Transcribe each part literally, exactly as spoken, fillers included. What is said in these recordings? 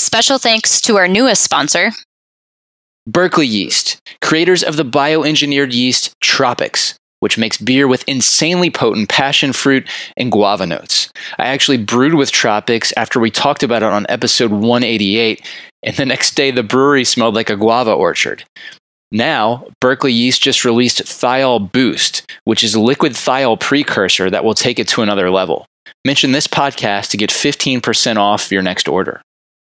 Special thanks to our newest sponsor, Berkeley Yeast, creators of the bioengineered yeast Tropics, which makes beer with insanely potent passion fruit and guava notes. I actually brewed with Tropics after we talked about it on episode one eighty-eight, and the next day the brewery smelled like a guava orchard. Now, Berkeley Yeast just released Thiol Boost, which is a liquid thiol precursor that will take it to another level. Mention this podcast to get fifteen percent off your next order.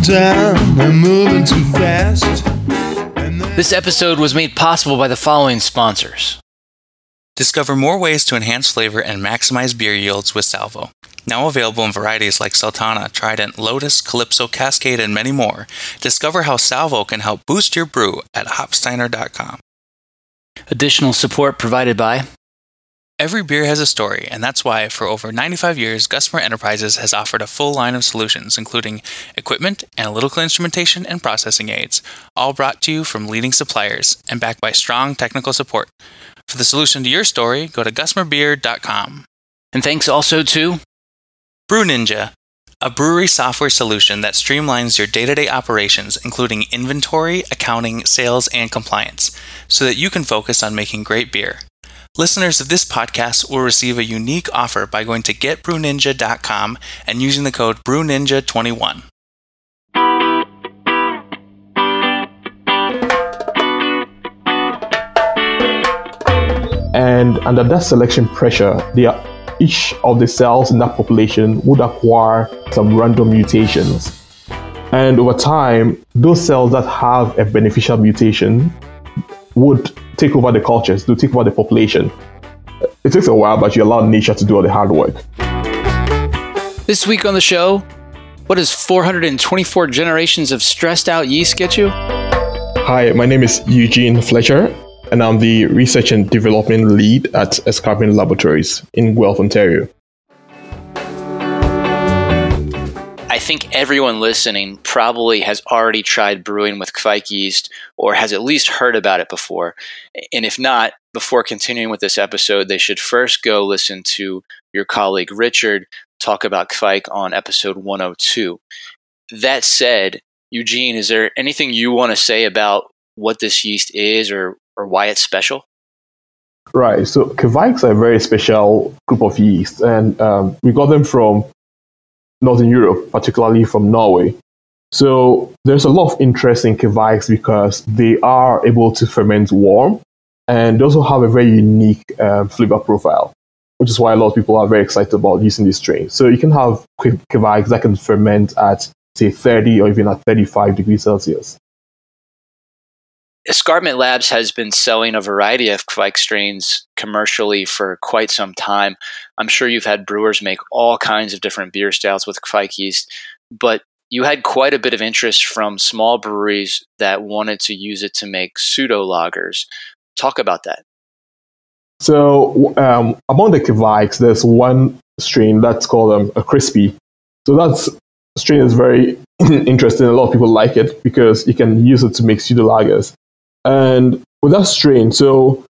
down, I'm moving too fast. This episode was made possible by the following sponsors. Discover more ways to enhance flavor and maximize beer yields with Salvo. Now available in varieties like Sultana, Trident, Lotus, Calypso, Cascade, and many more. Discover how Salvo can help boost your brew at Hopsteiner dot com. Additional support provided by... Every beer has a story, and that's why, for over ninety-five years, Gusmer Enterprises has offered a full line of solutions, including equipment, analytical instrumentation, and processing aids, all brought to you from leading suppliers and backed by strong technical support. For the solution to your story, go to Gusmer Beer dot com. And thanks also to... Brew Ninja, a brewery software solution that streamlines your day-to-day operations, including inventory, accounting, sales, and compliance, so that you can focus on making great beer. Listeners of this podcast will receive a unique offer by going to get brew ninja dot com and using the code brew ninja twenty-one. And under that selection pressure, the each of the cells in that population would acquire some random mutations. And over time, those cells that have a beneficial mutation would take over the cultures, to take over the population. It takes a while, but you allow nature to do all the hard work. This week on the show, what does four hundred twenty-four generations of stressed out yeast get you? Hi, my name is Eugene Fletcher, and I'm the Research and Development Lead at Escarpment Laboratories in Guelph, Ontario. I think everyone listening probably has already tried brewing with Kveik yeast or has at least heard about it before. And if not, before continuing with this episode, they should first go listen to your colleague Richard talk about Kveik on episode one oh two. That said, Eugene, is there anything you want to say about what this yeast is or or why it's special? Right. So Kveiks are a very special group of yeast, and um, we got them from Northern Europe, particularly from Norway. So there's a lot of interest in Kveiks because they are able to ferment warm, and they also have a very unique uh, flavor profile, which is why a lot of people are very excited about using this strain. So you can have Kveiks that can ferment at, say, thirty or even at thirty-five degrees Celsius. Escarpment Labs has been selling a variety of Kveik strains commercially for quite some time. I'm sure you've had brewers make all kinds of different beer styles with Kveik yeast, but you had quite a bit of interest from small breweries that wanted to use it to make pseudo lagers. Talk about that. So um, among the Kveiks, there's one strain that's called um, a Krispy. So that's strain is very interesting. A lot of people like it because you can use it to make pseudo lagers. And with that strain, so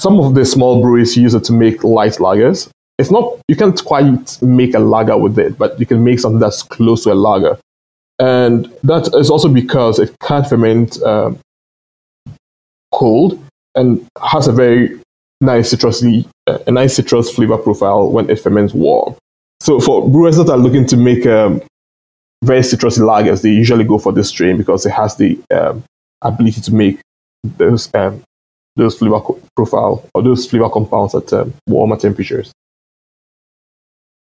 some of the small breweries use it to make light lagers. It's not, you can't quite make a lager with it, but you can make something that's close to a lager. And that is also because it can't ferment um, cold and has a very nice citrusy, a nice citrus flavor profile when it ferments warm. So for brewers that are looking to make um, very citrusy lagers, they usually go for this strain because it has the um, ability to make those um, those flavor co- profile or those flavor compounds at um, warmer temperatures.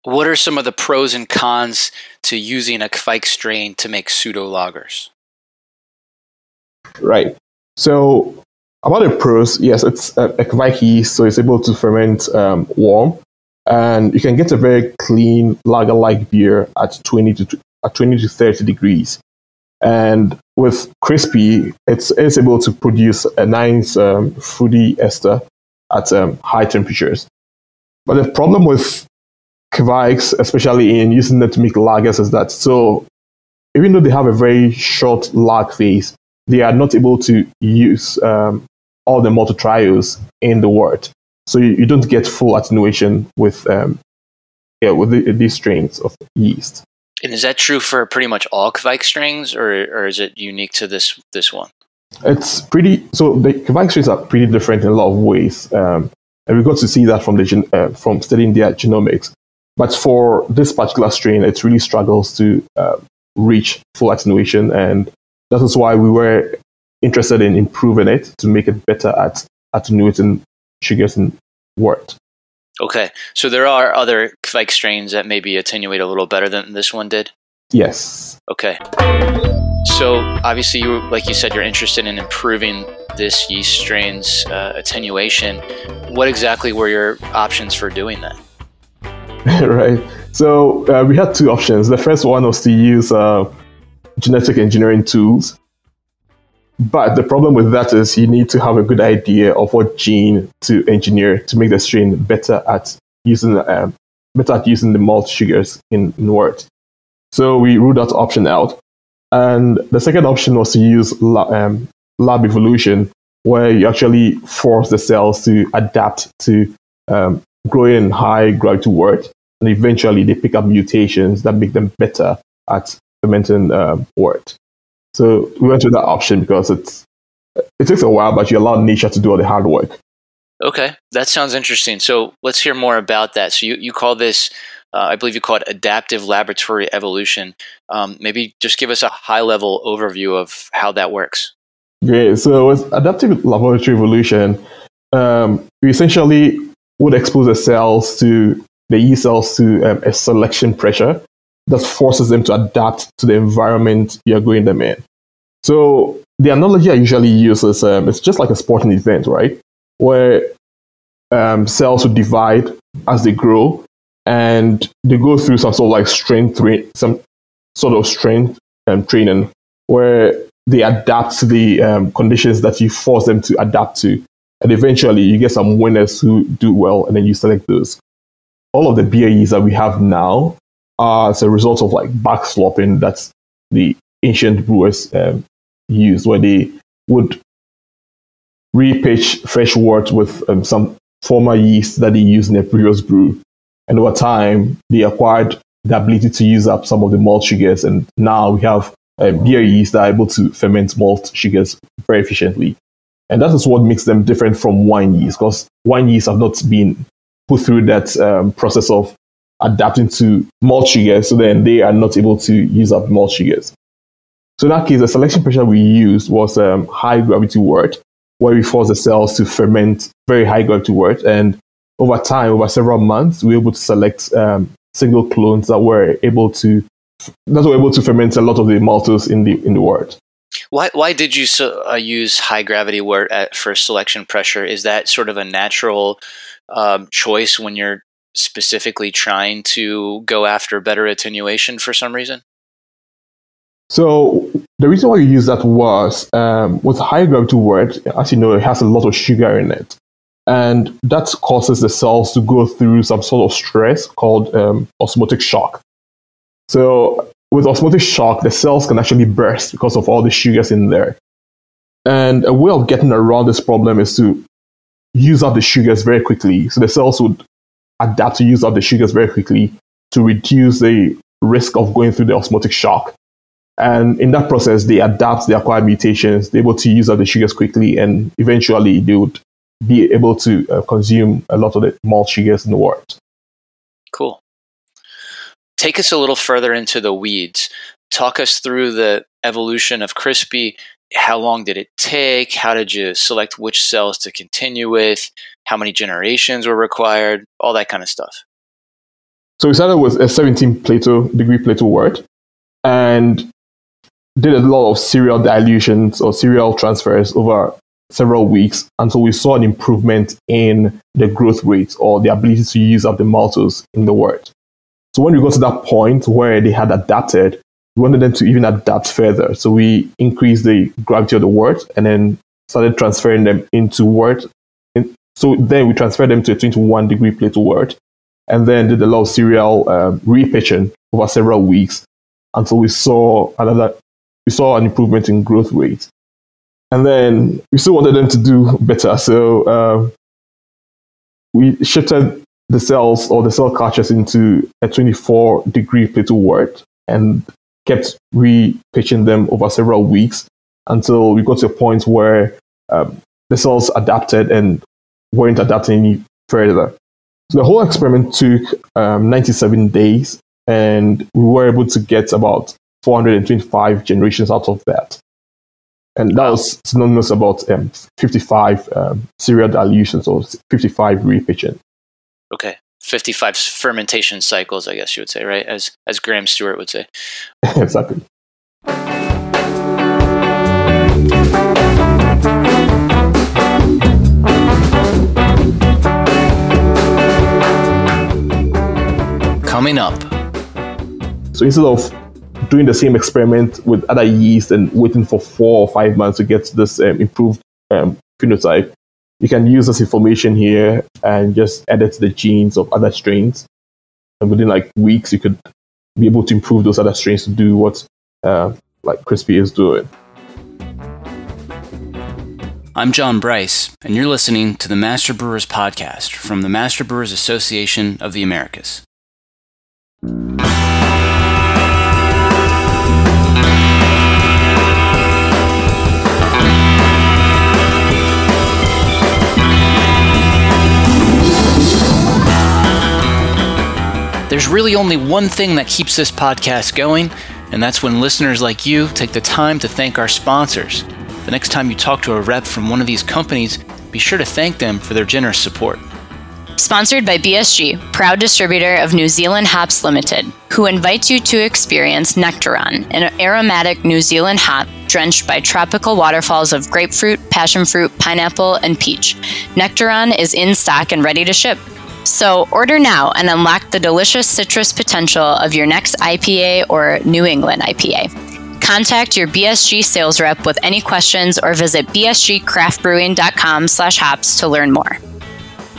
What are some of the pros and cons to using a Kveik strain to make pseudo lagers? Right. So about the pros, yes, it's a, a Kveik yeast, so it's able to ferment um, warm, and you can get a very clean lager-like beer at twenty to at twenty to thirty degrees. And with Krispy, it's it's able to produce a nice um, fruity ester at um, high temperatures. But the problem with Kveiks, especially in using them to make lagers, is that so even though they have a very short lag phase, they are not able to use um, all the maltotriose in the wort. So you, you don't get full attenuation with um, yeah with the, these strains of yeast. And is that true for pretty much all Kveik strains, or, or is it unique to this this one? It's pretty. So the Kveik strains are pretty different in a lot of ways, um, and we got to see that from the gen, uh, from studying their genomics. But for this particular strain, it really struggles to uh, reach full attenuation, and that is why we were interested in improving it to make it better at attenuating sugars in wort. Okay, so there are other Kveik strains that maybe attenuate a little better than this one did? Yes. Okay. So obviously, you, like you said, you're interested in improving this yeast strain's uh, attenuation. What exactly were your options for doing that? Right. So uh, we had two options. The first one was to use uh, genetic engineering tools. But the problem with that is you need to have a good idea of what gene to engineer to make the strain better at using um, better at using the malt sugars in, in wort. So we ruled that option out. And the second option was to use la- um, lab evolution, where you actually force the cells to adapt to um, growing in high gravity wort, and eventually they pick up mutations that make them better at fermenting um, wort. So we went with that option because it's, it takes a while, but you allow nature to do all the hard work. Okay, that sounds interesting. So let's hear more about that. So you, you call this, uh, I believe you call it adaptive laboratory evolution. Um, maybe just give us a high-level overview of how that works. Great. So with adaptive laboratory evolution, um, we essentially would expose the cells to, the yeast cells to um, a selection pressure that forces them to adapt to the environment you're growing them in. So the analogy I usually use is um, it's just like a sporting event, right? Where um, cells would divide as they grow, and they go through some sort of like strength, tra- some sort of strength um, training, where they adapt to the um, conditions that you force them to adapt to, and eventually you get some winners who do well, and then you select those. All of the beer yeasts that we have now are as a result of like backslopping that the ancient brewers um, used, where they would repitch fresh wort with um, some former yeast that they used in their previous brew. And over time, they acquired the ability to use up some of the malt sugars. And now we have uh, beer yeast that are able to ferment malt sugars very efficiently. And that is what makes them different from wine yeast, because wine yeast have not been put through that um, process of adapting to malt sugars, so then they are not able to use up malt sugars. So in that case, the selection pressure we used was um, high gravity wort, where we force the cells to ferment very high gravity wort, and over time, over several months, we were able to select um, single clones that were able to that were able to ferment a lot of the maltose in the in the wort. Why why did you so, uh, use high gravity wort at, for selection pressure? Is that sort of a natural um, choice when you're specifically trying to go after better attenuation for some reason? So the reason why we used that was um, with high gravity wort, as you know, it has a lot of sugar in it. And that causes the cells to go through some sort of stress called um, osmotic shock. So with osmotic shock, the cells can actually burst because of all the sugars in there. And a way of getting around this problem is to use up the sugars very quickly. So the cells would adapt to use up the sugars very quickly to reduce the risk of going through the osmotic shock. And in that process, they adapt, they acquire mutations, they're able to use up the sugars quickly, and eventually they would be able to uh, consume a lot of the malt sugars in the wort. Cool. Take us a little further into the weeds. Talk us through the evolution of Krispy. How long did it take? How did you select which cells to continue with? How many generations were required? All that kind of stuff. So we started with a seventeen Plato degree Plato wort, and did a lot of serial dilutions or serial transfers over several weeks, and so we saw an improvement in the growth rate or the ability to use up the maltose in the wort. So when we got to that point where they had adapted, we wanted them to even adapt further. So we increased the gravity of the wort and then started transferring them into wort. And so then we transferred them to a twenty-one degree plate wort, and then did a lot of serial um, repitching over several weeks. And so we saw another, we saw an improvement in growth rate. And then we still wanted them to do better. So uh, we shifted the cells or the cell cultures into a twenty-four degree plate wort and kept repitching them over several weeks until we got to a point where um, the cells adapted and weren't adapting any further. So the whole experiment took um, ninety-seven days, and we were able to get about four hundred twenty-five generations out of that. And that was synonymous about um, fifty-five um, serial dilutions or fifty-five repitching. Okay. fifty-five fermentation cycles, I guess you would say, right? As as Graham Stewart would say. Exactly. Coming up. So instead of doing the same experiment with other yeast and waiting for four or five months to get this um, improved um, phenotype, you can use this information here and just edit the genes of other strains. And within like weeks, you could be able to improve those other strains to do what uh, like Krispy is doing. I'm John Bryce, and you're listening to the Master Brewers Podcast from the Master Brewers Association of the Americas. There's really only one thing that keeps this podcast going, and that's when listeners like you take the time to thank our sponsors. The next time you talk to a rep from one of these companies, be sure to thank them for their generous support. Sponsored by B S G, proud distributor of New Zealand Hops Limited, who invites you to experience Nectaron, an aromatic New Zealand hop drenched by tropical waterfalls of grapefruit, passion fruit, pineapple, and peach. Nectaron is in stock and ready to ship. So order now and unlock the delicious citrus potential of your next I P A or New England I P A. Contact your B S G sales rep with any questions or visit bsgcraftbrewing.com slash hops to learn more.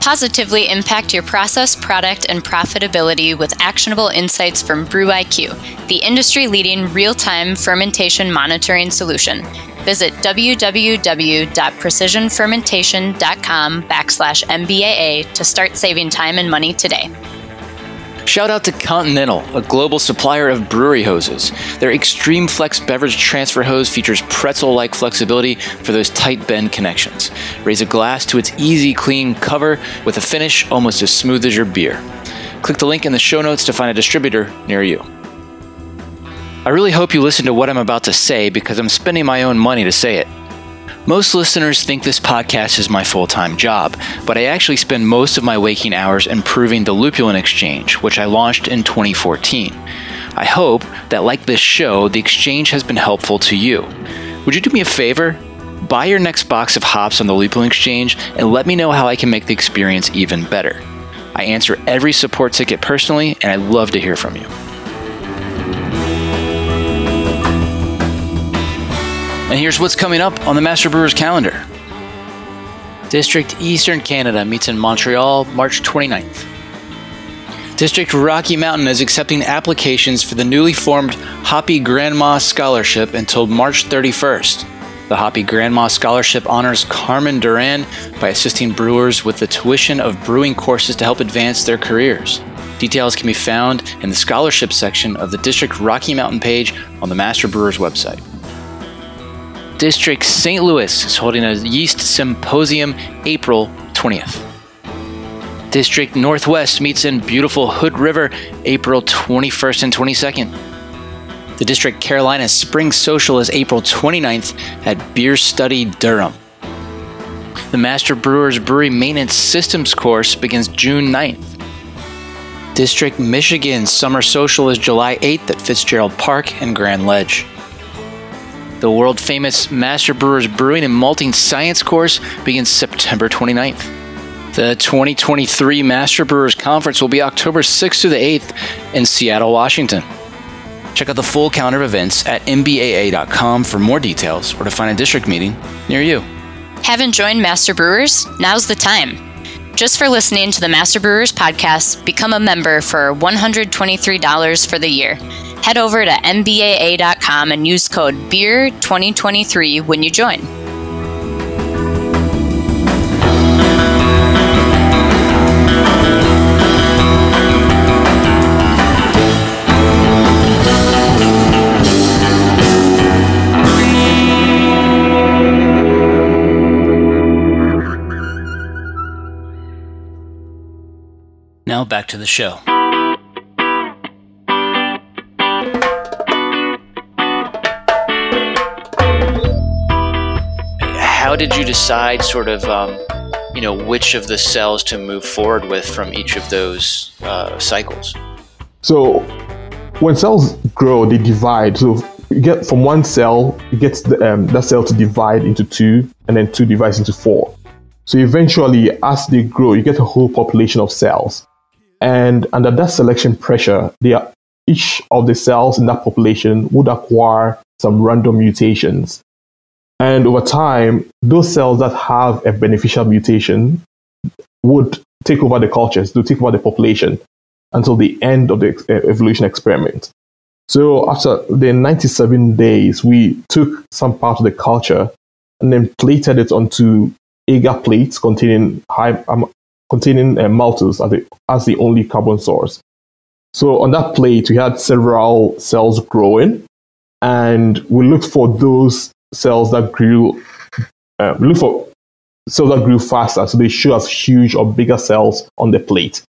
Positively impact your process, product, and profitability with actionable insights from BrewIQ, the industry-leading real-time fermentation monitoring solution. Visit w w w dot precision fermentation dot com backslash M B A A to start saving time and money today. Shout out to Continental, a global supplier of brewery hoses. Their Extreme Flex beverage transfer hose features pretzel-like flexibility for those tight bend connections. Raise a glass to its easy, clean cover with a finish almost as smooth as your beer. Click the link in the show notes to find a distributor near you. I really hope you listen to what I'm about to say because I'm spending my own money to say it. Most listeners think this podcast is my full-time job, but I actually spend most of my waking hours improving the Lupulin Exchange, which I launched in twenty fourteen. I hope that, like this show, the exchange has been helpful to you. Would you do me a favor? Buy your next box of hops on the Lupulin Exchange and let me know how I can make the experience even better. I answer every support ticket personally, and I'd love to hear from you. And here's what's coming up on the Master Brewers calendar. District Eastern Canada meets in Montreal, March twenty-ninth. District Rocky Mountain is accepting applications for the newly formed Hoppy Grandma Scholarship until March thirty-first. The Hoppy Grandma Scholarship honors Carmen Duran by assisting brewers with the tuition of brewing courses to help advance their careers. Details can be found in the scholarship section of the District Rocky Mountain page on the Master Brewers website. District Saint Louis is holding a yeast symposium April twentieth. District Northwest meets in beautiful Hood River, April twenty-first and twenty-second. The District Carolina Spring Social is April twenty-ninth at Beer Study Durham. The Master Brewers Brewery Maintenance Systems course begins June ninth. District Michigan Summer Social is July eighth at Fitzgerald Park and Grand Ledge. The world-famous Master Brewers Brewing and Malting Science course begins September twenty-ninth. The twenty twenty-three Master Brewers Conference will be October sixth through the eighth in Seattle, Washington. Check out the full calendar of events at m b a a dot com for more details or to find a district meeting near you. Haven't joined Master Brewers? Now's the time. Just for listening to the Master Brewers podcast, become a member for one hundred twenty-three dollars for the year. Head over to m b a a dot com and use code B E E R twenty twenty-three when you join. Now back to the show. How did you decide sort of, um, you know, which of the cells to move forward with from each of those uh, cycles? So when cells grow, they divide. So you get from one cell, it gets the, um, that cell to divide into two, and then two divides into four. So eventually, as they grow, you get a whole population of cells. And under that selection pressure, they are, each of the cells in that population would acquire some random mutations. And over time, those cells that have a beneficial mutation would take over the cultures, they'll take over the population until the end of the evolution experiment. So after the ninety-seven days, we took some part of the culture and then plated it onto agar plates containing high, um, containing uh, maltose as the, as the only carbon source. So on that plate, we had several cells growing, and we looked for those cells that grew uh, look for cells that grew faster, so they show us huge or bigger cells on the plate,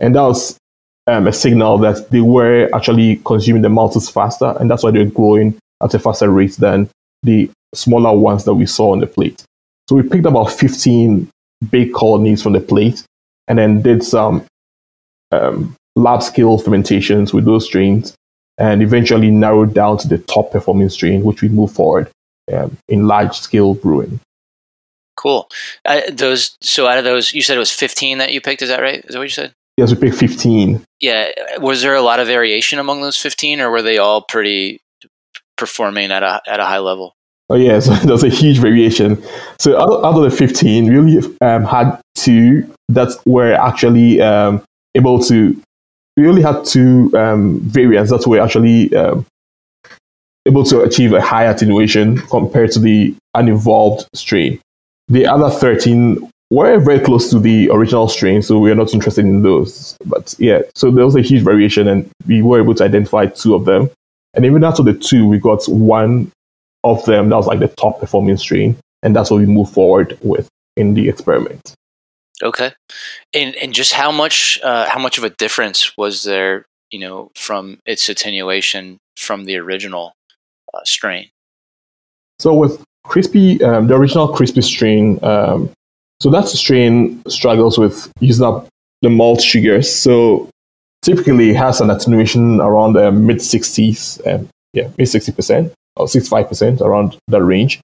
and that was um, a signal that they were actually consuming the maltose faster, and that's why they're growing at a faster rate than the smaller ones that we saw on the plate. So we picked about fifteen big colonies from the plate, and then did some um, lab scale fermentations with those strains, and eventually narrowed down to the top performing strain, which we moved forward Um, in large-scale brewing. Cool. Uh, those. So out of those, you said it was fifteen that you picked, is that right? Is that what you said? Yes, we picked fifteen. Yeah. Was there a lot of variation among those fifteen, or were they all pretty performing at a at a high level? Oh, yeah. So there's a huge variation. So out, out of the fifteen, we only um, had two that were actually um, able to... We only had two um, variants that were actually... Um, able to achieve a high attenuation compared to the unevolved strain. The other thirteen were very close to the original strain, so we are not interested in those. But yeah, so there was a huge variation, and we were able to identify two of them. And even out of the two, we got one of them that was like the top performing strain, and that's what we moved forward with in the experiment. Okay, and and just how much uh, how much of a difference was there, you know, from its attenuation from the original Uh, strain? So with Krispy, um, the original Krispy strain, um, so that strain struggles with using up the malt sugars. So typically it has an attenuation around the mid sixties, um, yeah, mid sixty percent or sixty-five percent, around that range.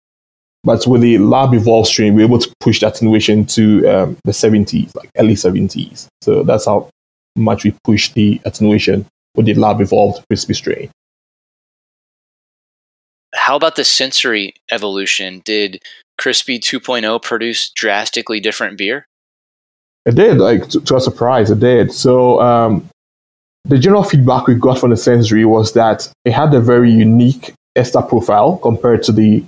But with the lab evolved strain, we're able to push the attenuation to um, the seventies, like early seventies. So that's how much we push the attenuation with the lab evolved Krispy strain. How about the sensory evolution? Did Krispy two point oh produce drastically different beer? It did, like to, to our surprise, it did. So um, the general feedback we got from the sensory was that it had a very unique ester profile compared to the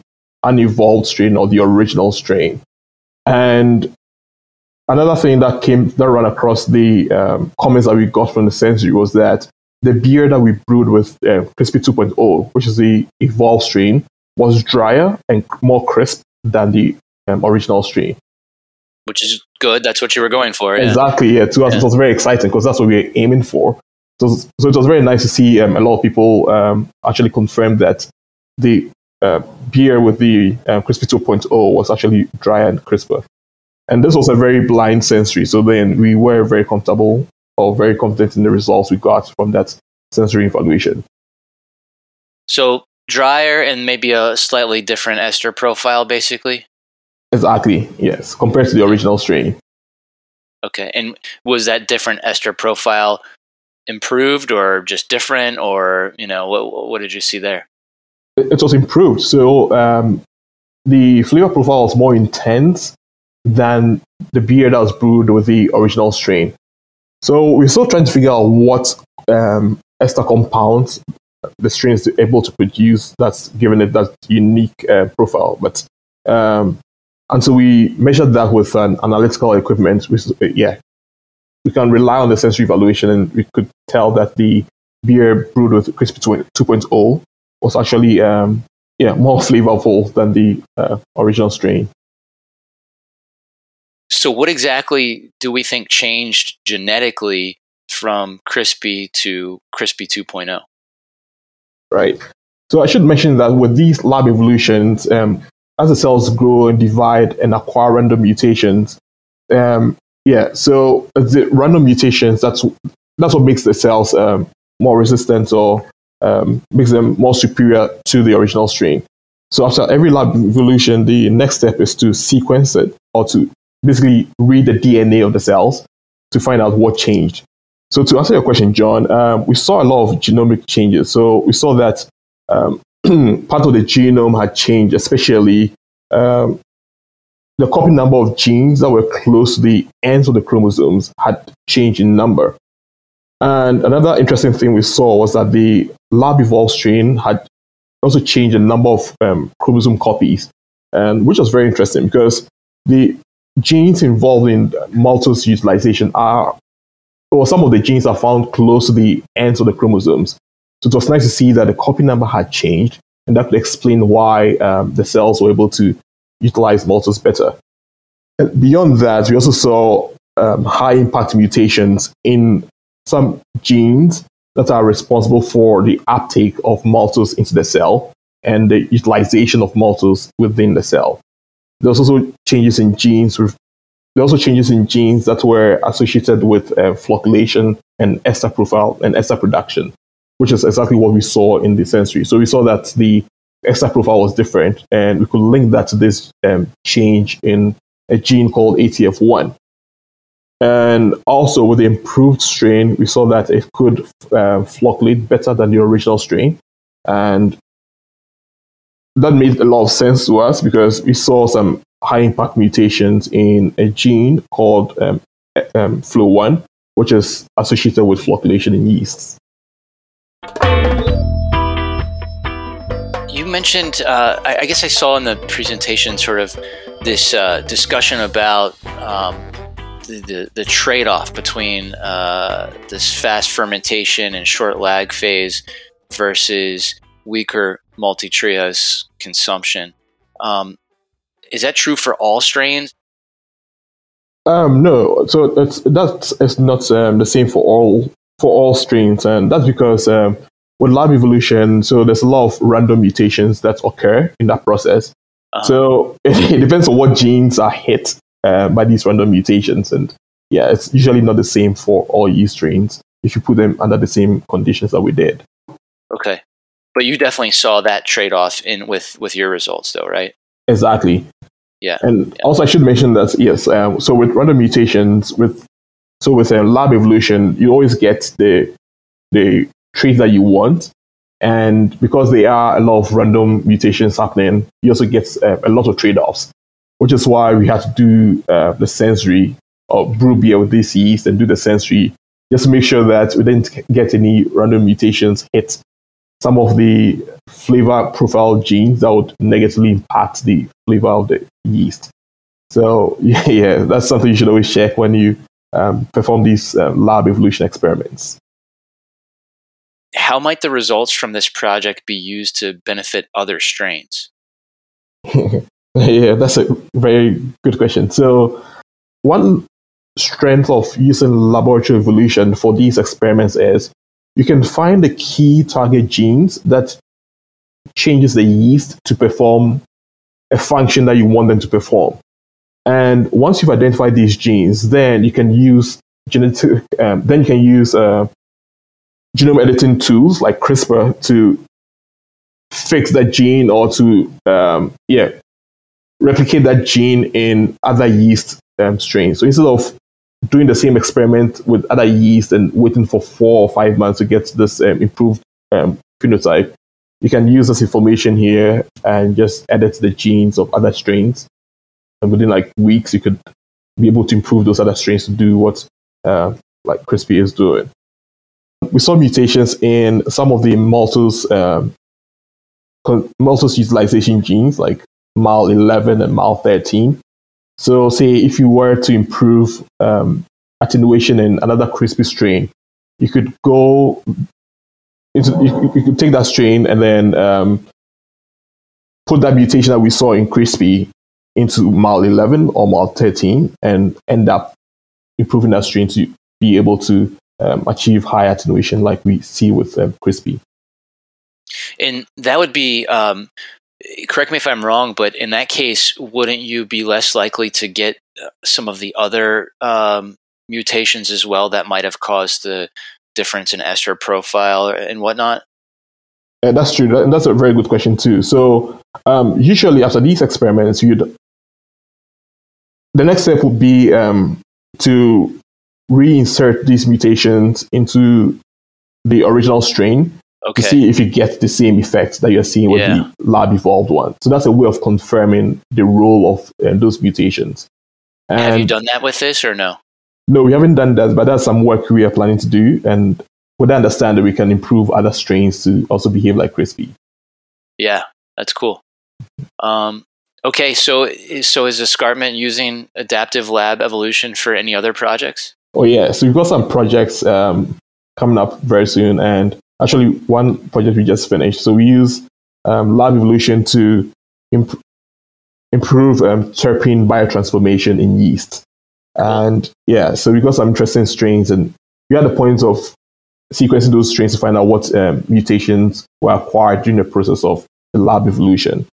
unevolved strain or the original strain. And another thing that came that ran across the um, comments that we got from the sensory was that the beer that we brewed with uh, Krispy two point oh, which is the evolved strain, was drier and more crisp than the um, original strain. which is good. That's what you were going for. Yeah. Exactly. Yeah. To us, yeah. It was very exciting because that's what we were aiming for. So, so it was very nice to see um, a lot of people um, actually confirm that the uh, beer with the uh, Krispy two point oh was actually drier and crisper. And this was a very blind sensory. So then we were very comfortable or very confident in the results we got from that sensory evaluation. So drier and maybe a slightly different ester profile, basically? Exactly, yes, compared to the original strain. Okay, and was that different ester profile improved or just different, or, you know, what, what did you see there? It, it was improved. So um, the flavor profile was more intense than the beer that was brewed with the original strain. So we're still trying to figure out what um, ester compounds the strain is able to produce that's given it that unique uh, profile. But um, and so we measured that with an analytical equipment. Which, uh, yeah, we can rely on the sensory evaluation, and we could tell that the beer brewed with Krispy two point oh was actually um, yeah more flavorful than the uh, original strain. So, what exactly do we think changed genetically from Krispy to Krispy two point oh? Right. So I should mention that with these lab evolutions, um, as the cells grow and divide and acquire random mutations, um, yeah, so the random mutations, that's that's what makes the cells um, more resistant or um, makes them more superior to the original strain. So after every lab evolution, the next step is to sequence it or to basically read the D N A of the cells to find out what changed. So to answer your question, John, um, we saw a lot of genomic changes. So we saw that um, part of the genome had changed, especially um, the copy number of genes that were close to the ends of the chromosomes had changed in number. And another interesting thing we saw was that the lab-evolved strain had also changed the number of um, chromosome copies, and which was very interesting because the genes involved in maltose utilization are or some of the genes are found close to the ends of the chromosomes. So it was nice to see that the copy number had changed, and that could explain why um, the cells were able to utilize maltose better. And beyond that, we also saw um, high-impact mutations in some genes that are responsible for the uptake of maltose into the cell and the utilization of maltose within the cell. There's also changes in genes with There are also changes in genes that were associated with uh, flocculation and ester profile and ester production, which is exactly what we saw in the sensory. So we saw that the ester profile was different, and we could link that to this um, change in a gene called A T F one. And also with the improved strain, we saw that it could uh, flocculate better than the original strain. And that made a lot of sense to us because we saw some high-impact mutations in a gene called um, um, F L O one, which is associated with flocculation in yeasts. You mentioned, uh, I, I guess I saw in the presentation sort of this uh, discussion about um, the, the, the trade-off between uh, this fast fermentation and short lag phase versus weaker maltotriose consumption. Um, Is that true for all strains? Um, no, so that's that's it's not um, the same for all for all strains, and that's because um, with lab evolution, so there's a lot of random mutations that occur in that process. Uh-huh. So it, it depends on what genes are hit uh, by these random mutations, and yeah, it's usually not the same for all yeast strains if you put them under the same conditions that we did. Okay, but you definitely saw that trade-off in with with your results, though, right? Exactly. Yeah. And yeah. Also, I should mention that yes. Um, so with random mutations, with so with a lab evolution, you always get the the traits that you want, and because there are a lot of random mutations happening, you also get uh, a lot of trade-offs, which is why we had to do uh, the sensory or brew beer with this yeast and do the sensory just to make sure that we didn't get any random mutations hit some of the flavor profile genes that would negatively impact the flavor of the yeast. So yeah, yeah that's something you should always check when you um, perform these uh, lab evolution experiments. How might the results from this project be used to benefit other strains? yeah, that's a very good question. So One strength of using laboratory evolution for these experiments is you can find the key target genes that changes the yeast to perform a function that you want them to perform. And once you've identified these genes, then you can use genetic, um, then you can use uh, genome editing tools like CRISPR to fix that gene or to um, yeah replicate that gene in other yeast um, strains. So instead of doing the same experiment with other yeast and waiting for four or five months to get this um, improved um, phenotype, you can use this information here and just edit the genes of other strains. And within like weeks, you could be able to improve those other strains to do what uh, like Krispy is doing. We saw mutations in some of the maltose um, maltose utilization genes like M A L eleven and M A L thirteen. So say if you were to improve um, attenuation in another Krispy strain, you could go into, you, you could take that strain and then um, put that mutation that we saw in Krispy into M A L eleven or M A L thirteen and end up improving that strain to be able to um, achieve high attenuation like we see with um, Krispy. And that would be... Um correct me if I'm wrong, but in that case, wouldn't you be less likely to get some of the other um, mutations as well that might have caused the difference in ester profile and whatnot? Yeah, that's true. And that's a very good question too. So um, usually after these experiments, you'd the next step would be um, to reinsert these mutations into the original strain. Okay. To see if you get the same effects that you're seeing with yeah. the lab-evolved one. So that's a way of confirming the role of uh, those mutations. And have you done that with this or no? No, we haven't done that, but that's some work we are planning to do. And with that understanding, we can improve other strains to also behave like Krispy. Yeah, that's cool. Um, okay, so so is Escarpment using adaptive lab evolution for any other projects? Oh, yeah. So we've got some projects um, coming up very soon, and actually, one project we just finished. So we use um, lab evolution to imp- improve um, terpene biotransformation in yeast. And yeah, so we got some interesting strains, and we had the point of sequencing those strains to find out what um, mutations were acquired during the process of the lab evolution.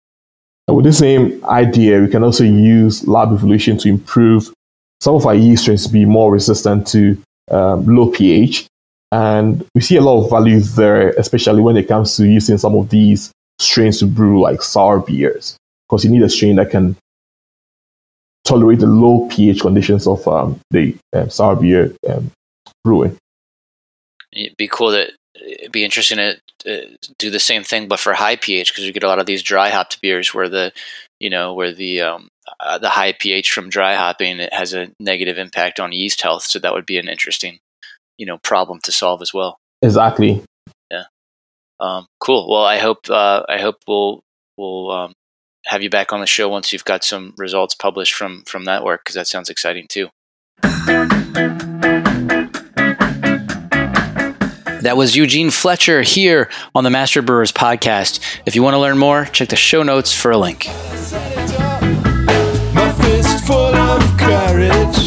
And with the same idea, we can also use lab evolution to improve some of our yeast strains to be more resistant to um, low pH. And we see a lot of value there, especially when it comes to using some of these strains to brew like sour beers, because you need a strain that can tolerate the low pH conditions of um, the um, sour beer um, brewing. It'd be cool to, it'd be interesting to uh, do the same thing, but for high pH, because you get a lot of these dry hopped beers where the, you know, where the um, uh, the high pH from dry hopping, it has a negative impact on yeast health. So that would be an interesting, you know, problem to solve as well. Exactly. Yeah. Um, cool. Well, I hope uh, I hope we'll we'll um, have you back on the show once you've got some results published from from that work, because that sounds exciting too. That was Eugene Fletcher here on the Master Brewers Podcast. If you want to learn more, check the show notes for a link. My fist full of courage.